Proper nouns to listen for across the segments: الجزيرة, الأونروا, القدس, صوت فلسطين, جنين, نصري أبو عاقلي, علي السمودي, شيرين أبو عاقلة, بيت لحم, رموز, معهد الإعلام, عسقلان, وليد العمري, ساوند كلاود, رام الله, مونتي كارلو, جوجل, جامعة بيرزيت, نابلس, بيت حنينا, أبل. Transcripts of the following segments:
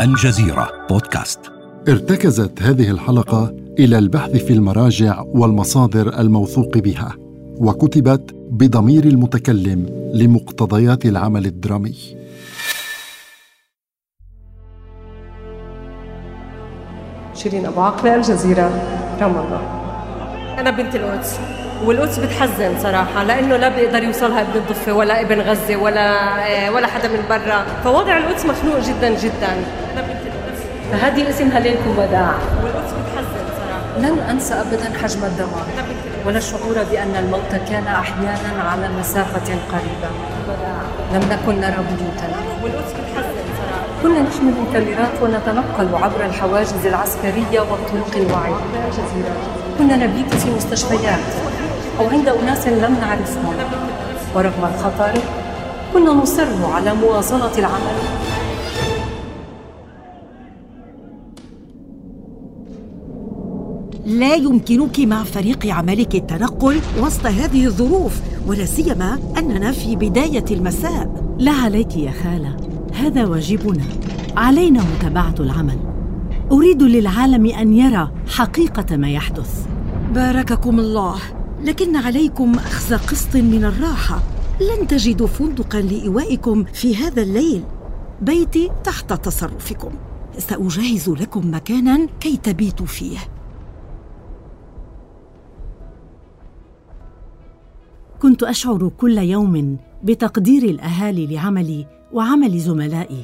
الجزيرة بودكاست. ارتكزت هذه الحلقة إلى البحث في المراجع والمصادر الموثوق بها، وكتبت بضمير المتكلم لمقتضيات العمل الدرامي. شيرين أبو عاقلة، الجزيرة، رام الله. أنا بنت القدس، والقدس بتحزن صراحة لأنه لا بيقدر يوصلها ابن الضفة ولا ابن غزة ولا حدا من برا، فوضع القدس مخنوق جدا جدا. أنا بنت القدس، فهذه اسمها ليلكم وداع، والقدس بتحزن صراحة. لن أنسى أبدا حجم الدمار ولا الشعور بأن الموت كان أحيانا على مسافة قريبة. لم نكن نرى بيوتنا، والقدس بتحزن صراحة. كنا نحمل الكاميرات ونتنقل عبر الحواجز العسكرية والطرق الوعرة. كنا نبيت في مستشفيات أو عند أناس لم نعرفهم، ورغم الخطر كنا نصر على مواصلة العمل. لا يمكنك مع فريق عملك التنقل وسط هذه الظروف، ولا سيما أننا في بداية المساء. لا عليك يا خالة، هذا واجبنا، علينا متابعة العمل. أريد للعالم أن يرى حقيقة ما يحدث. بارككم الله، لكن عليكم أخذ قسط من الراحة. لن تجدوا فندقاً لإيوائكم في هذا الليل، بيتي تحت تصرفكم. سأجهز لكم مكاناً كي تبيتوا فيه. كنت أشعر كل يوم بتقدير الأهالي لعملي وعمل زملائي.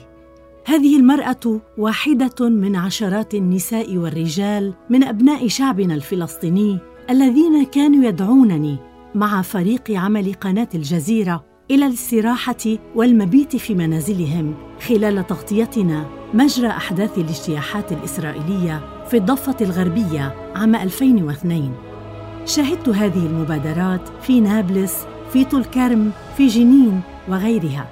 هذه المرأة واحدة من عشرات النساء والرجال من أبناء شعبنا الفلسطيني الذين كانوا يدعونني مع فريق عمل قناة الجزيرة إلى الاستراحة والمبيت في منازلهم خلال تغطيتنا مجرى أحداث الاجتياحات الإسرائيلية في الضفة الغربية عام 2002. شاهدت هذه المبادرات في نابلس، في طولكرم، في جنين وغيرها.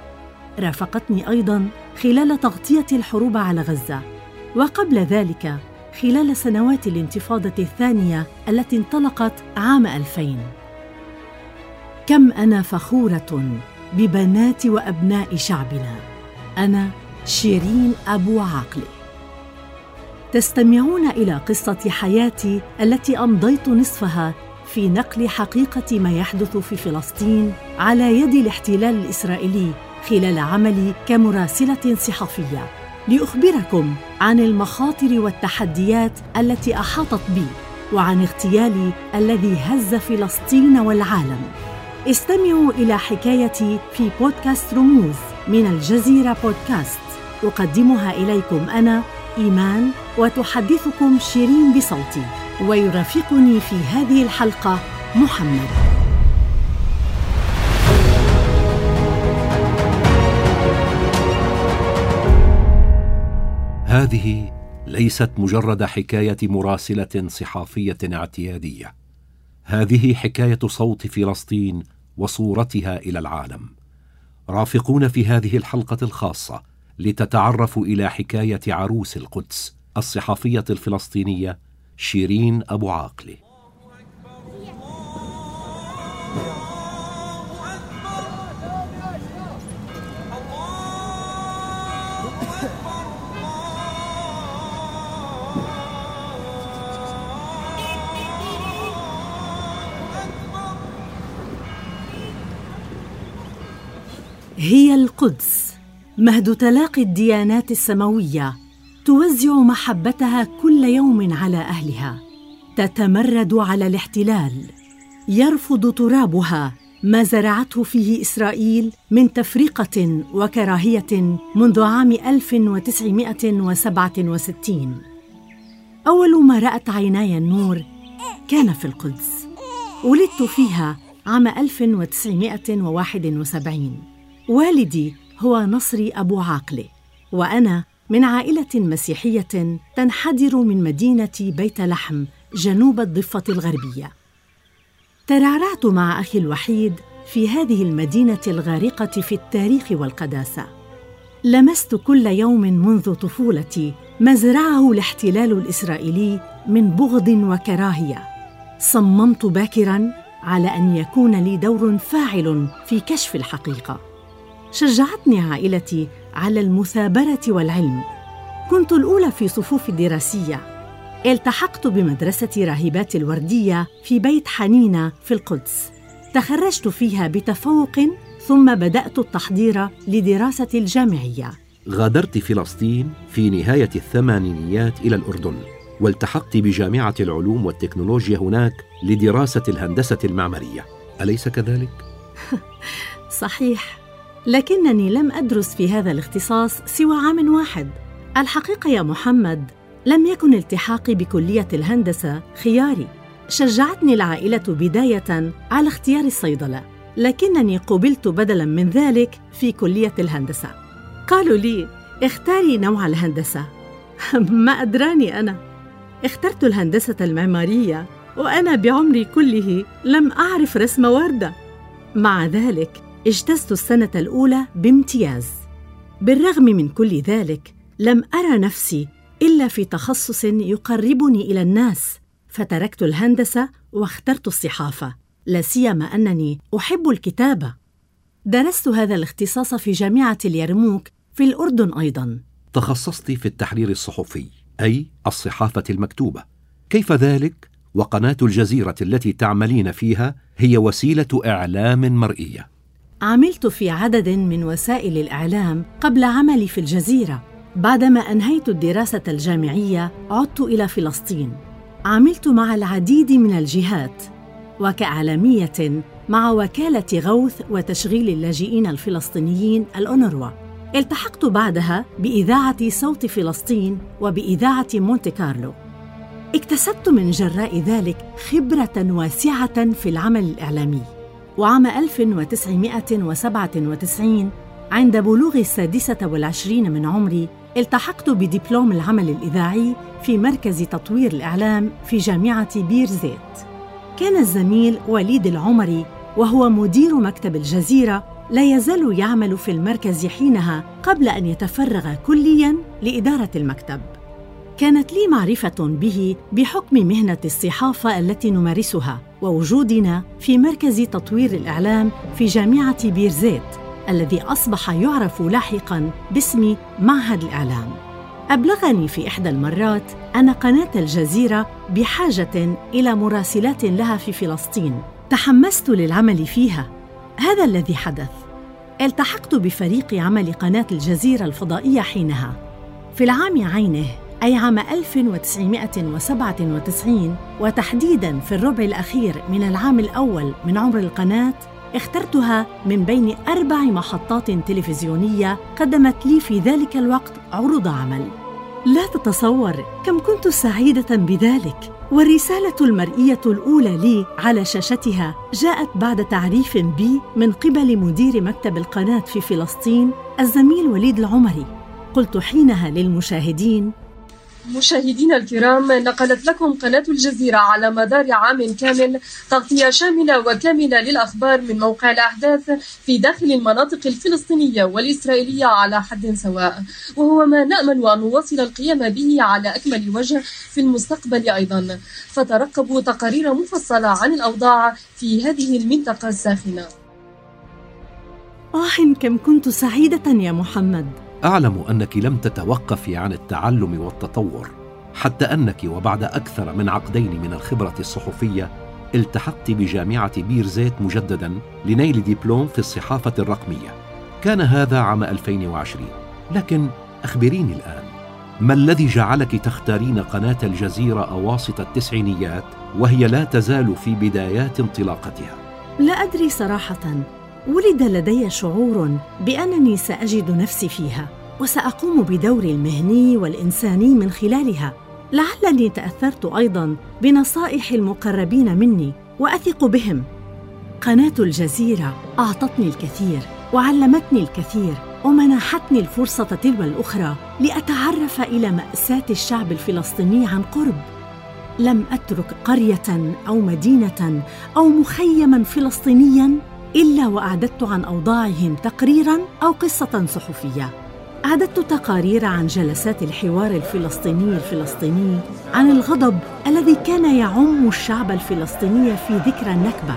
رافقتني أيضاً خلال تغطية الحروب على غزة، وقبل ذلك خلال سنوات الانتفاضة الثانية التي انطلقت عام 2000. كم أنا فخورة ببنات وأبناء شعبنا. أنا شيرين أبو عاقلة. تستمعون إلى قصة حياتي التي أمضيت نصفها في نقل حقيقة ما يحدث في فلسطين على يد الاحتلال الإسرائيلي خلال عملي كمراسلة صحفية، لأخبركم عن المخاطر والتحديات التي أحاطت بي، وعن اغتيالي الذي هز فلسطين والعالم. استمعوا إلى حكايتي في بودكاست رموز من الجزيرة بودكاست. أقدمها إليكم أنا إيمان، وتحدثكم شيرين بصوتي، ويرافقني في هذه الحلقة محمد. هذه ليست مجرد حكاية مراسلة صحافية اعتيادية، هذه حكاية صوت فلسطين وصورتها إلى العالم. رافقونا في هذه الحلقة الخاصة لتتعرفوا إلى حكاية عروس القدس الصحفية الفلسطينية شيرين أبو عاقلة. هي القدس، مهد تلاقي الديانات السماوية، توزع محبتها كل يوم على أهلها، تتمرد على الاحتلال. يرفض ترابها ما زرعته فيه إسرائيل من تفرقة وكراهية منذ عام 1967. أول ما رأت عيناي النور كان في القدس. ولدت فيها عام 1971. والدي هو نصري أبو عاقلي، وأنا من عائلة مسيحية تنحدر من مدينة بيت لحم جنوب الضفة الغربية. ترعرعت مع أخي الوحيد في هذه المدينة الغارقة في التاريخ والقداسة. لمست كل يوم منذ طفولتي ما زرعه الاحتلال الإسرائيلي من بغض وكراهية. صممت باكراً على أن يكون لي دور فاعل في كشف الحقيقة. شجعتني عائلتي على المثابرة والعلم. كنت الأولى في صفوفي الدراسية. التحقت بمدرسة راهبات الوردية في بيت حنينا في القدس، تخرجت فيها بتفوق، ثم بدأت التحضير لدراسة الجامعية. غادرت فلسطين في نهاية الثمانينيات إلى الأردن، والتحقت بجامعة العلوم والتكنولوجيا هناك لدراسة الهندسة المعمارية، أليس كذلك؟ صحيح، لكنني لم أدرس في هذا الاختصاص سوى عام واحد. الحقيقة يا محمد، لم يكن التحاقي بكلية الهندسة خياري. شجعتني العائلة بداية على اختيار الصيدلة، لكنني قبلت بدلاً من ذلك في كلية الهندسة. قالوا لي اختاري نوع الهندسة. ما أدراني أنا، اخترت الهندسة المعمارية، وأنا بعمري كله لم أعرف رسم وردة. مع ذلك اجتزت السنة الأولى بامتياز. بالرغم من كل ذلك لم أرى نفسي إلا في تخصص يقربني إلى الناس، فتركت الهندسة واخترت الصحافة، لا سيما أنني أحب الكتابة. درست هذا الاختصاص في جامعة اليرموك في الأردن أيضاً. تخصصت في التحرير الصحفي، أي الصحافة المكتوبة. كيف ذلك؟ وقناة الجزيرة التي تعملين فيها هي وسيلة إعلام مرئية. عملت في عدد من وسائل الإعلام قبل عملي في الجزيرة. بعدما أنهيت الدراسة الجامعية عدت إلى فلسطين. عملت مع العديد من الجهات، وكإعلامية مع وكالة غوث وتشغيل اللاجئين الفلسطينيين الأونروا. التحقت بعدها بإذاعة صوت فلسطين وبإذاعة مونتي كارلو. اكتسبت من جراء ذلك خبرة واسعة في العمل الإعلامي. وعام 1997 عند بلوغ 26 من عمري التحقت بدبلوم العمل الإذاعي في مركز تطوير الإعلام في جامعة بيرزيت. كان الزميل وليد العمري، وهو مدير مكتب الجزيرة، لا يزال يعمل في المركز حينها قبل أن يتفرغ كلياً لإدارة المكتب. كانت لي معرفة به بحكم مهنة الصحافة التي نمارسها ووجودنا في مركز تطوير الإعلام في جامعة بيرزيت، الذي أصبح يعرف لاحقاً باسم معهد الإعلام. أبلغني في إحدى المرات أن قناة الجزيرة بحاجة إلى مراسلات لها في فلسطين. تحمست للعمل فيها. هذا الذي حدث. التحقت بفريق عمل قناة الجزيرة الفضائية حينها. في العام عينه، أي عام 1997، وتحديداً في الربع الأخير من العام الأول من عمر القناة، اخترتها من بين 4 محطات تلفزيونية قدمت لي في ذلك الوقت عروض عمل. لا تتصور كم كنت سعيدة بذلك. والرسالة المرئية الأولى لي على شاشتها جاءت بعد تعريف بي من قبل مدير مكتب القناة في فلسطين الزميل وليد العمري. قلت حينها للمشاهدين: مشاهدينا الكرام، نقلت لكم قناة الجزيرة على مدار عام كامل تغطية شاملة وكاملة للأخبار من موقع الأحداث في داخل المناطق الفلسطينية والإسرائيلية على حد سواء، وهو ما نأمل أن نواصل القيام به على أكمل وجه في المستقبل أيضا. فترقبوا تقارير مفصلة عن الأوضاع في هذه المنطقة الساخنة. كم كنت سعيدة يا محمد. أعلم أنك لم تتوقفي عن التعلم والتطور، حتى أنك وبعد أكثر من 2 من الخبرة الصحفية التحقت بجامعة بيرزيت مجدداً لنيل دبلوم في الصحافة الرقمية. كان هذا عام 2020. لكن أخبريني الآن، ما الذي جعلك تختارين قناة الجزيرة أواسط التسعينيات وهي لا تزال في بدايات انطلاقتها؟ لا أدري صراحةً. ولد لدي شعور بأنني سأجد نفسي فيها وسأقوم بدوري المهني والإنساني من خلالها. لعلني تأثرت أيضاً بنصائح المقربين مني وأثق بهم. قناة الجزيرة أعطتني الكثير وعلمتني الكثير، ومنحتني الفرصة تلو الأخرى لأتعرف إلى مأساة الشعب الفلسطيني عن قرب. لم أترك قرية أو مدينة أو مخيماً فلسطينياً إلا وأعددت عن أوضاعهم تقريراً أو قصة صحفية. أعددت تقارير عن جلسات الحوار الفلسطيني، عن الغضب الذي كان يعم الشعب الفلسطيني في ذكرى النكبة،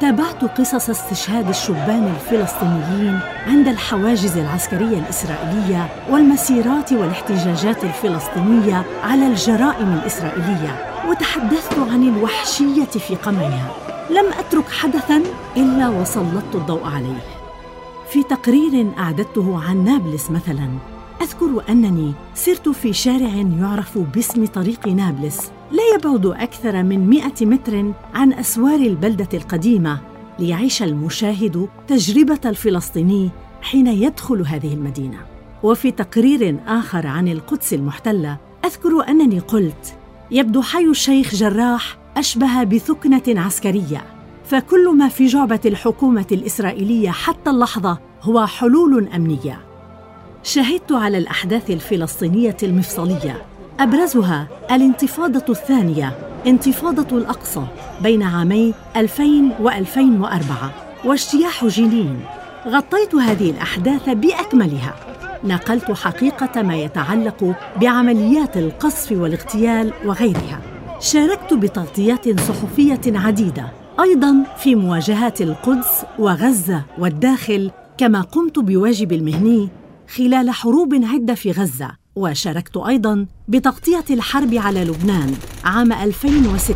تابعت قصص استشهاد الشبان الفلسطينيين عند الحواجز العسكرية الإسرائيلية والمسيرات والاحتجاجات الفلسطينية على الجرائم الإسرائيلية، وتحدثت عن الوحشية في قمعها. لم أترك حدثاً إلا وسلطت الضوء عليه. في تقرير أعددته عن نابلس مثلاً، أذكر أنني سرت في شارع يعرف باسم طريق نابلس، لا يبعد أكثر من 100 متر عن أسوار البلدة القديمة، ليعيش المشاهد تجربة الفلسطيني حين يدخل هذه المدينة. وفي تقرير آخر عن القدس المحتلة، أذكر أنني قلت: يبدو حي الشيخ جراح أشبه بثكنة عسكرية، فكل ما في جعبة الحكومة الإسرائيلية حتى اللحظة هو حلول أمنية. شهدت على الأحداث الفلسطينية المفصلية، أبرزها الانتفاضة الثانية، انتفاضة الأقصى بين عامي 2000 و 2004، واجتياح جنين. غطيت هذه الأحداث بأكملها، نقلت حقيقة ما يتعلق بعمليات القصف والاغتيال وغيرها. شاركت بتغطيات صحفية عديدة أيضاً في مواجهات القدس وغزة والداخل، كما قمت بواجب المهني خلال حروب عدة في غزة. وشاركت أيضاً بتغطية الحرب على لبنان عام 2006،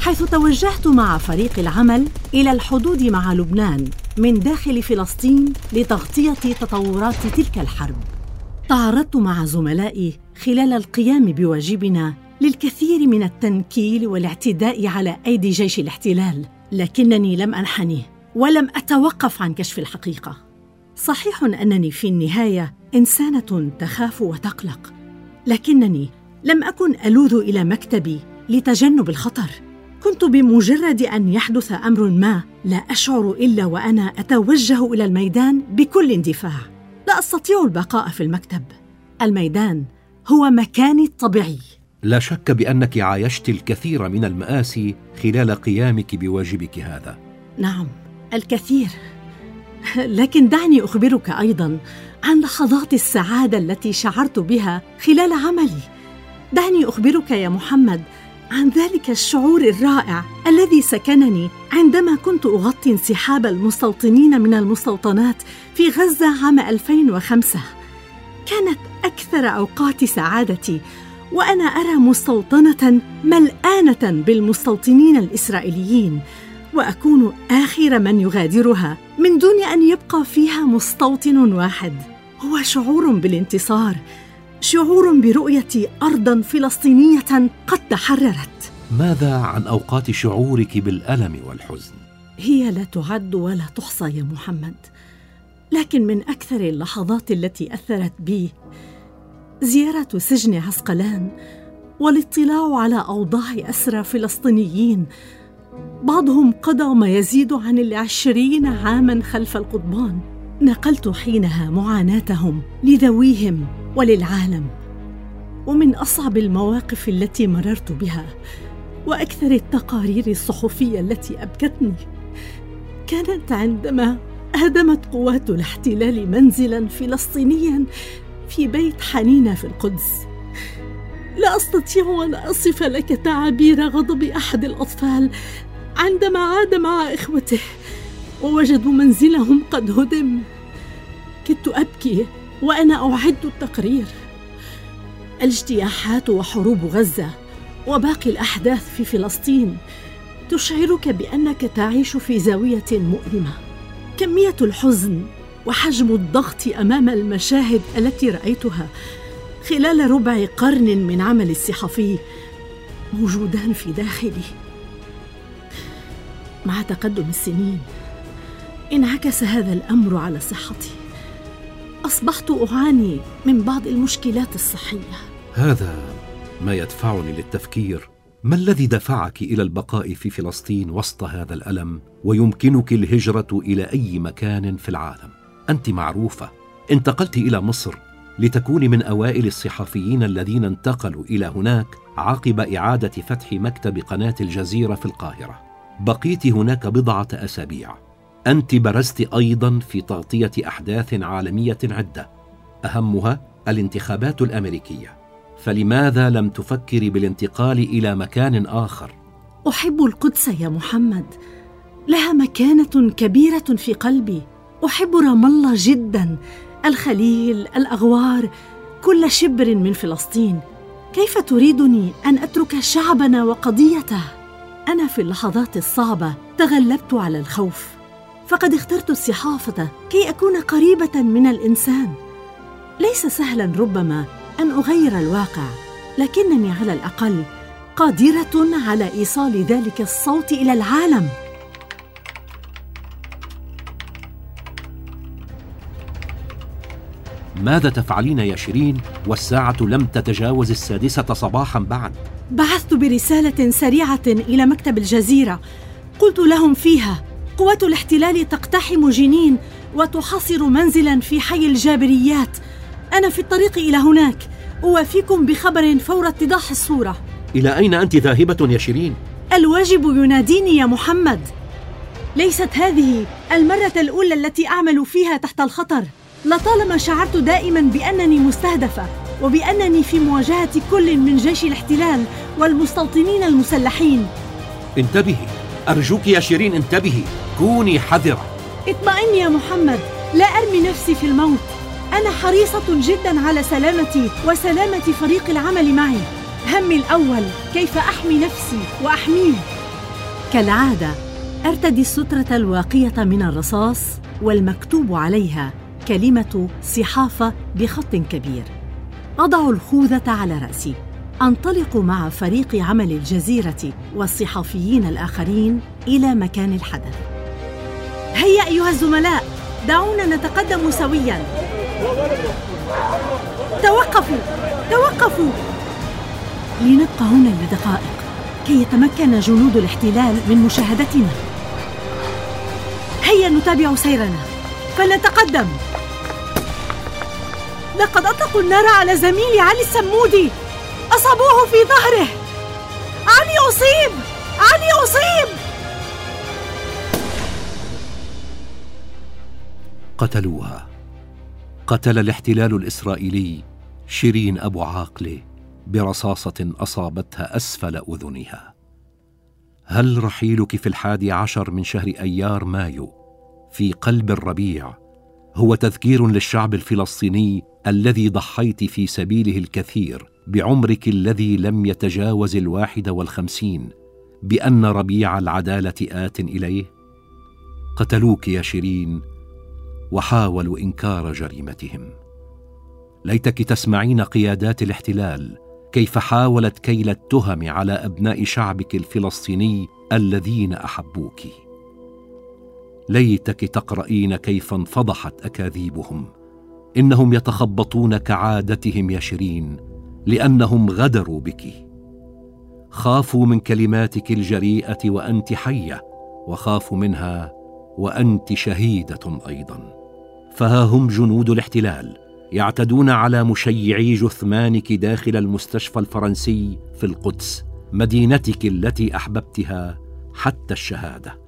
حيث توجهت مع فريق العمل إلى الحدود مع لبنان من داخل فلسطين لتغطية تطورات تلك الحرب. تعرضت مع زملائي خلال القيام بواجبنا للكثير من التنكيل والاعتداء على أيدي جيش الاحتلال، لكنني لم أنحني ولم أتوقف عن كشف الحقيقة. صحيح أنني في النهاية إنسانة تخاف وتقلق، لكنني لم أكن ألوذ إلى مكتبي لتجنب الخطر. كنت بمجرد أن يحدث أمر ما لا أشعر إلا وأنا أتوجه إلى الميدان بكل اندفاع. لا أستطيع البقاء في المكتب، الميدان هو مكاني الطبيعي. لا شك بأنك عايشت الكثير من المآسي خلال قيامك بواجبك هذا. نعم، الكثير. لكن دعني أخبرك أيضاً عن لحظات السعادة التي شعرت بها خلال عملي. دعني أخبرك يا محمد عن ذلك الشعور الرائع الذي سكنني عندما كنت أغطي انسحاب المستوطنين من المستوطنات في غزة عام 2005. كانت أكثر أوقات سعادتي وأنا أرى مستوطنة ملآنة بالمستوطنين الإسرائيليين، وأكون آخر من يغادرها من دون أن يبقى فيها مستوطن واحد. هو شعور بالانتصار، شعور برؤية أرضاً فلسطينية قد تحررت. ماذا عن أوقات شعورك بالألم والحزن؟ هي لا تعد ولا تحصى يا محمد، لكن من أكثر اللحظات التي أثرت بي زيارة سجن عسقلان والاطلاع على أوضاع أسرى فلسطينيين، بعضهم قضى ما يزيد عن 20 عاماً خلف القضبان. نقلت حينها معاناتهم لذويهم وللعالم. ومن أصعب المواقف التي مررت بها وأكثر التقارير الصحفية التي أبكتني كانت عندما هدمت قوات الاحتلال منزلاً فلسطينياً في بيت حنينا في القدس. لا أستطيع أن أصف لك تعابير غضب أحد الأطفال عندما عاد مع إخوته ووجدوا منزلهم قد هدم. كنت أبكي وأنا أعد التقرير. الاجتياحات وحروب غزة وباقي الأحداث في فلسطين تشعرك بأنك تعيش في زاوية مؤلمة. كمية الحزن وحجم الضغط أمام المشاهد التي رأيتها خلال ربع قرن من عمل الصحفي موجودان في داخلي. مع تقدم السنين انعكس هذا الأمر على صحتي، أصبحت أعاني من بعض المشكلات الصحية. هذا ما يدفعني للتفكير. ما الذي دفعك إلى البقاء في فلسطين وسط هذا الألم؟ ويمكنك الهجرة إلى أي مكان في العالم، أنت معروفة. انتقلت إلى مصر لتكون من أوائل الصحفيين الذين انتقلوا إلى هناك عقب إعادة فتح مكتب قناة الجزيرة في القاهرة. بقيت هناك 4 أسابيع. أنت برزت أيضاً في تغطية أحداث عالمية عدة، أهمها الانتخابات الأمريكية. فلماذا لم تفكر بالانتقال إلى مكان آخر؟ أحب القدس يا محمد، لها مكانة كبيرة في قلبي. أحب رام الله جداً، الخليل، الأغوار، كل شبر من فلسطين. كيف تريدني أن أترك شعبنا وقضيته؟ أنا في اللحظات الصعبة تغلبت على الخوف، فقد اخترت الصحافة كي أكون قريبة من الإنسان. ليس سهلاً ربما أن أغير الواقع، لكنني على الأقل قادرة على إيصال ذلك الصوت إلى العالم. ماذا تفعلين يا شيرين والساعة لم تتجاوز 6 صباحاً بعد؟ بعثت برسالة سريعة إلى مكتب الجزيرة، قلت لهم فيها: قوات الاحتلال تقتحم جنين وتحاصر منزلاً في حي الجابريات، أنا في الطريق إلى هناك، أوافيكم بخبر فور اتضاح الصورة. إلى أين أنت ذاهبة يا شيرين؟ الواجب يناديني يا محمد. ليست هذه المرة الأولى التي أعمل فيها تحت الخطر، لطالما شعرت دائماً بأنني مستهدفة وبأنني في مواجهة كل من جيش الاحتلال والمستوطنين المسلحين. انتبهي أرجوك يا شيرين، انتبهي، كوني حذرة. اطمئن يا محمد، لا أرمي نفسي في الموت، أنا حريصة جداً على سلامتي وسلامة فريق العمل معي. همي الأول كيف أحمي نفسي وأحميه. كالعادة أرتدي السترة الواقية من الرصاص والمكتوب عليها كلمة صحافة بخط كبير، أضع الخوذة على رأسي، أنطلق مع فريق عمل الجزيرة والصحفيين الآخرين إلى مكان الحدث. هيا أيها الزملاء، دعونا نتقدم سوياً. توقفوا توقفوا، لنبقى هنا لدقائق كي يتمكن جنود الاحتلال من مشاهدتنا. هيا نتابع سيرنا فلنتقدم. لقد أطلقوا النار على زميلي علي السمودي، أصابوه في ظهره. علي أصيب، علي أصيب. قتلوها. قتل الاحتلال الإسرائيلي شيرين أبو عاقلة برصاصة أصابتها أسفل أذنها. هل رحيلك في 11 من شهر أيار مايو في قلب الربيع هو تذكير للشعب الفلسطيني الذي ضحيت في سبيله الكثير بعمرك الذي لم يتجاوز 51 بأن ربيع العدالة آت إليه؟ قتلوك يا شيرين وحاولوا إنكار جريمتهم. ليتك تسمعين قيادات الاحتلال كيف حاولت كيل التهم على أبناء شعبك الفلسطيني الذين أحبوك. ليتك تقرأين كيف انفضحت أكاذيبهم. إنهم يتخبطون كعادتهم يا شيرين، لأنهم غدروا بك. خافوا من كلماتك الجريئة وأنت حية، وخافوا منها وأنت شهيدة أيضا. فها هم جنود الاحتلال يعتدون على مشيعي جثمانك داخل المستشفى الفرنسي في القدس، مدينتك التي أحببتها حتى الشهادة.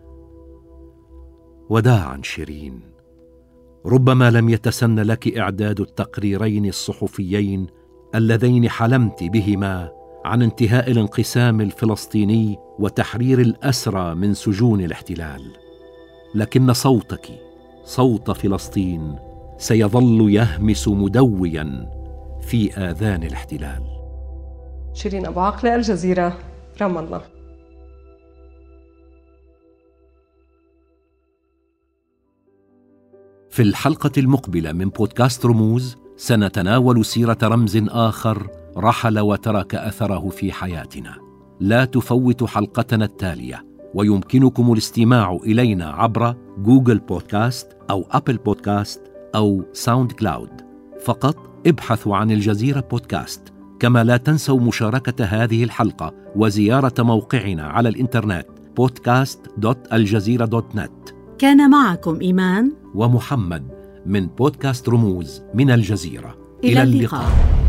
وداعاً شيرين، ربما لم يتسن لك إعداد التقريرين الصحفيين اللذين حلمت بهما عن انتهاء الانقسام الفلسطيني وتحرير الأسرى من سجون الاحتلال، لكن صوتك، صوت فلسطين، سيظل يهمس مدوياً في آذان الاحتلال. شيرين أبو عاقلة، الجزيرة، رام الله. في الحلقة المقبلة من بودكاست رموز سنتناول سيرة رمز آخر رحل وترك أثره في حياتنا. لا تفوتوا حلقتنا التالية، ويمكنكم الاستماع إلينا عبر جوجل بودكاست أو أبل بودكاست أو ساوند كلاود. فقط ابحثوا عن الجزيرة بودكاست. كما لا تنسوا مشاركة هذه الحلقة وزيارة موقعنا على الإنترنت podcast.aljazeera.net. كان معكم إيمان ومحمد من بودكاست رموز من الجزيرة. إلى اللقاء.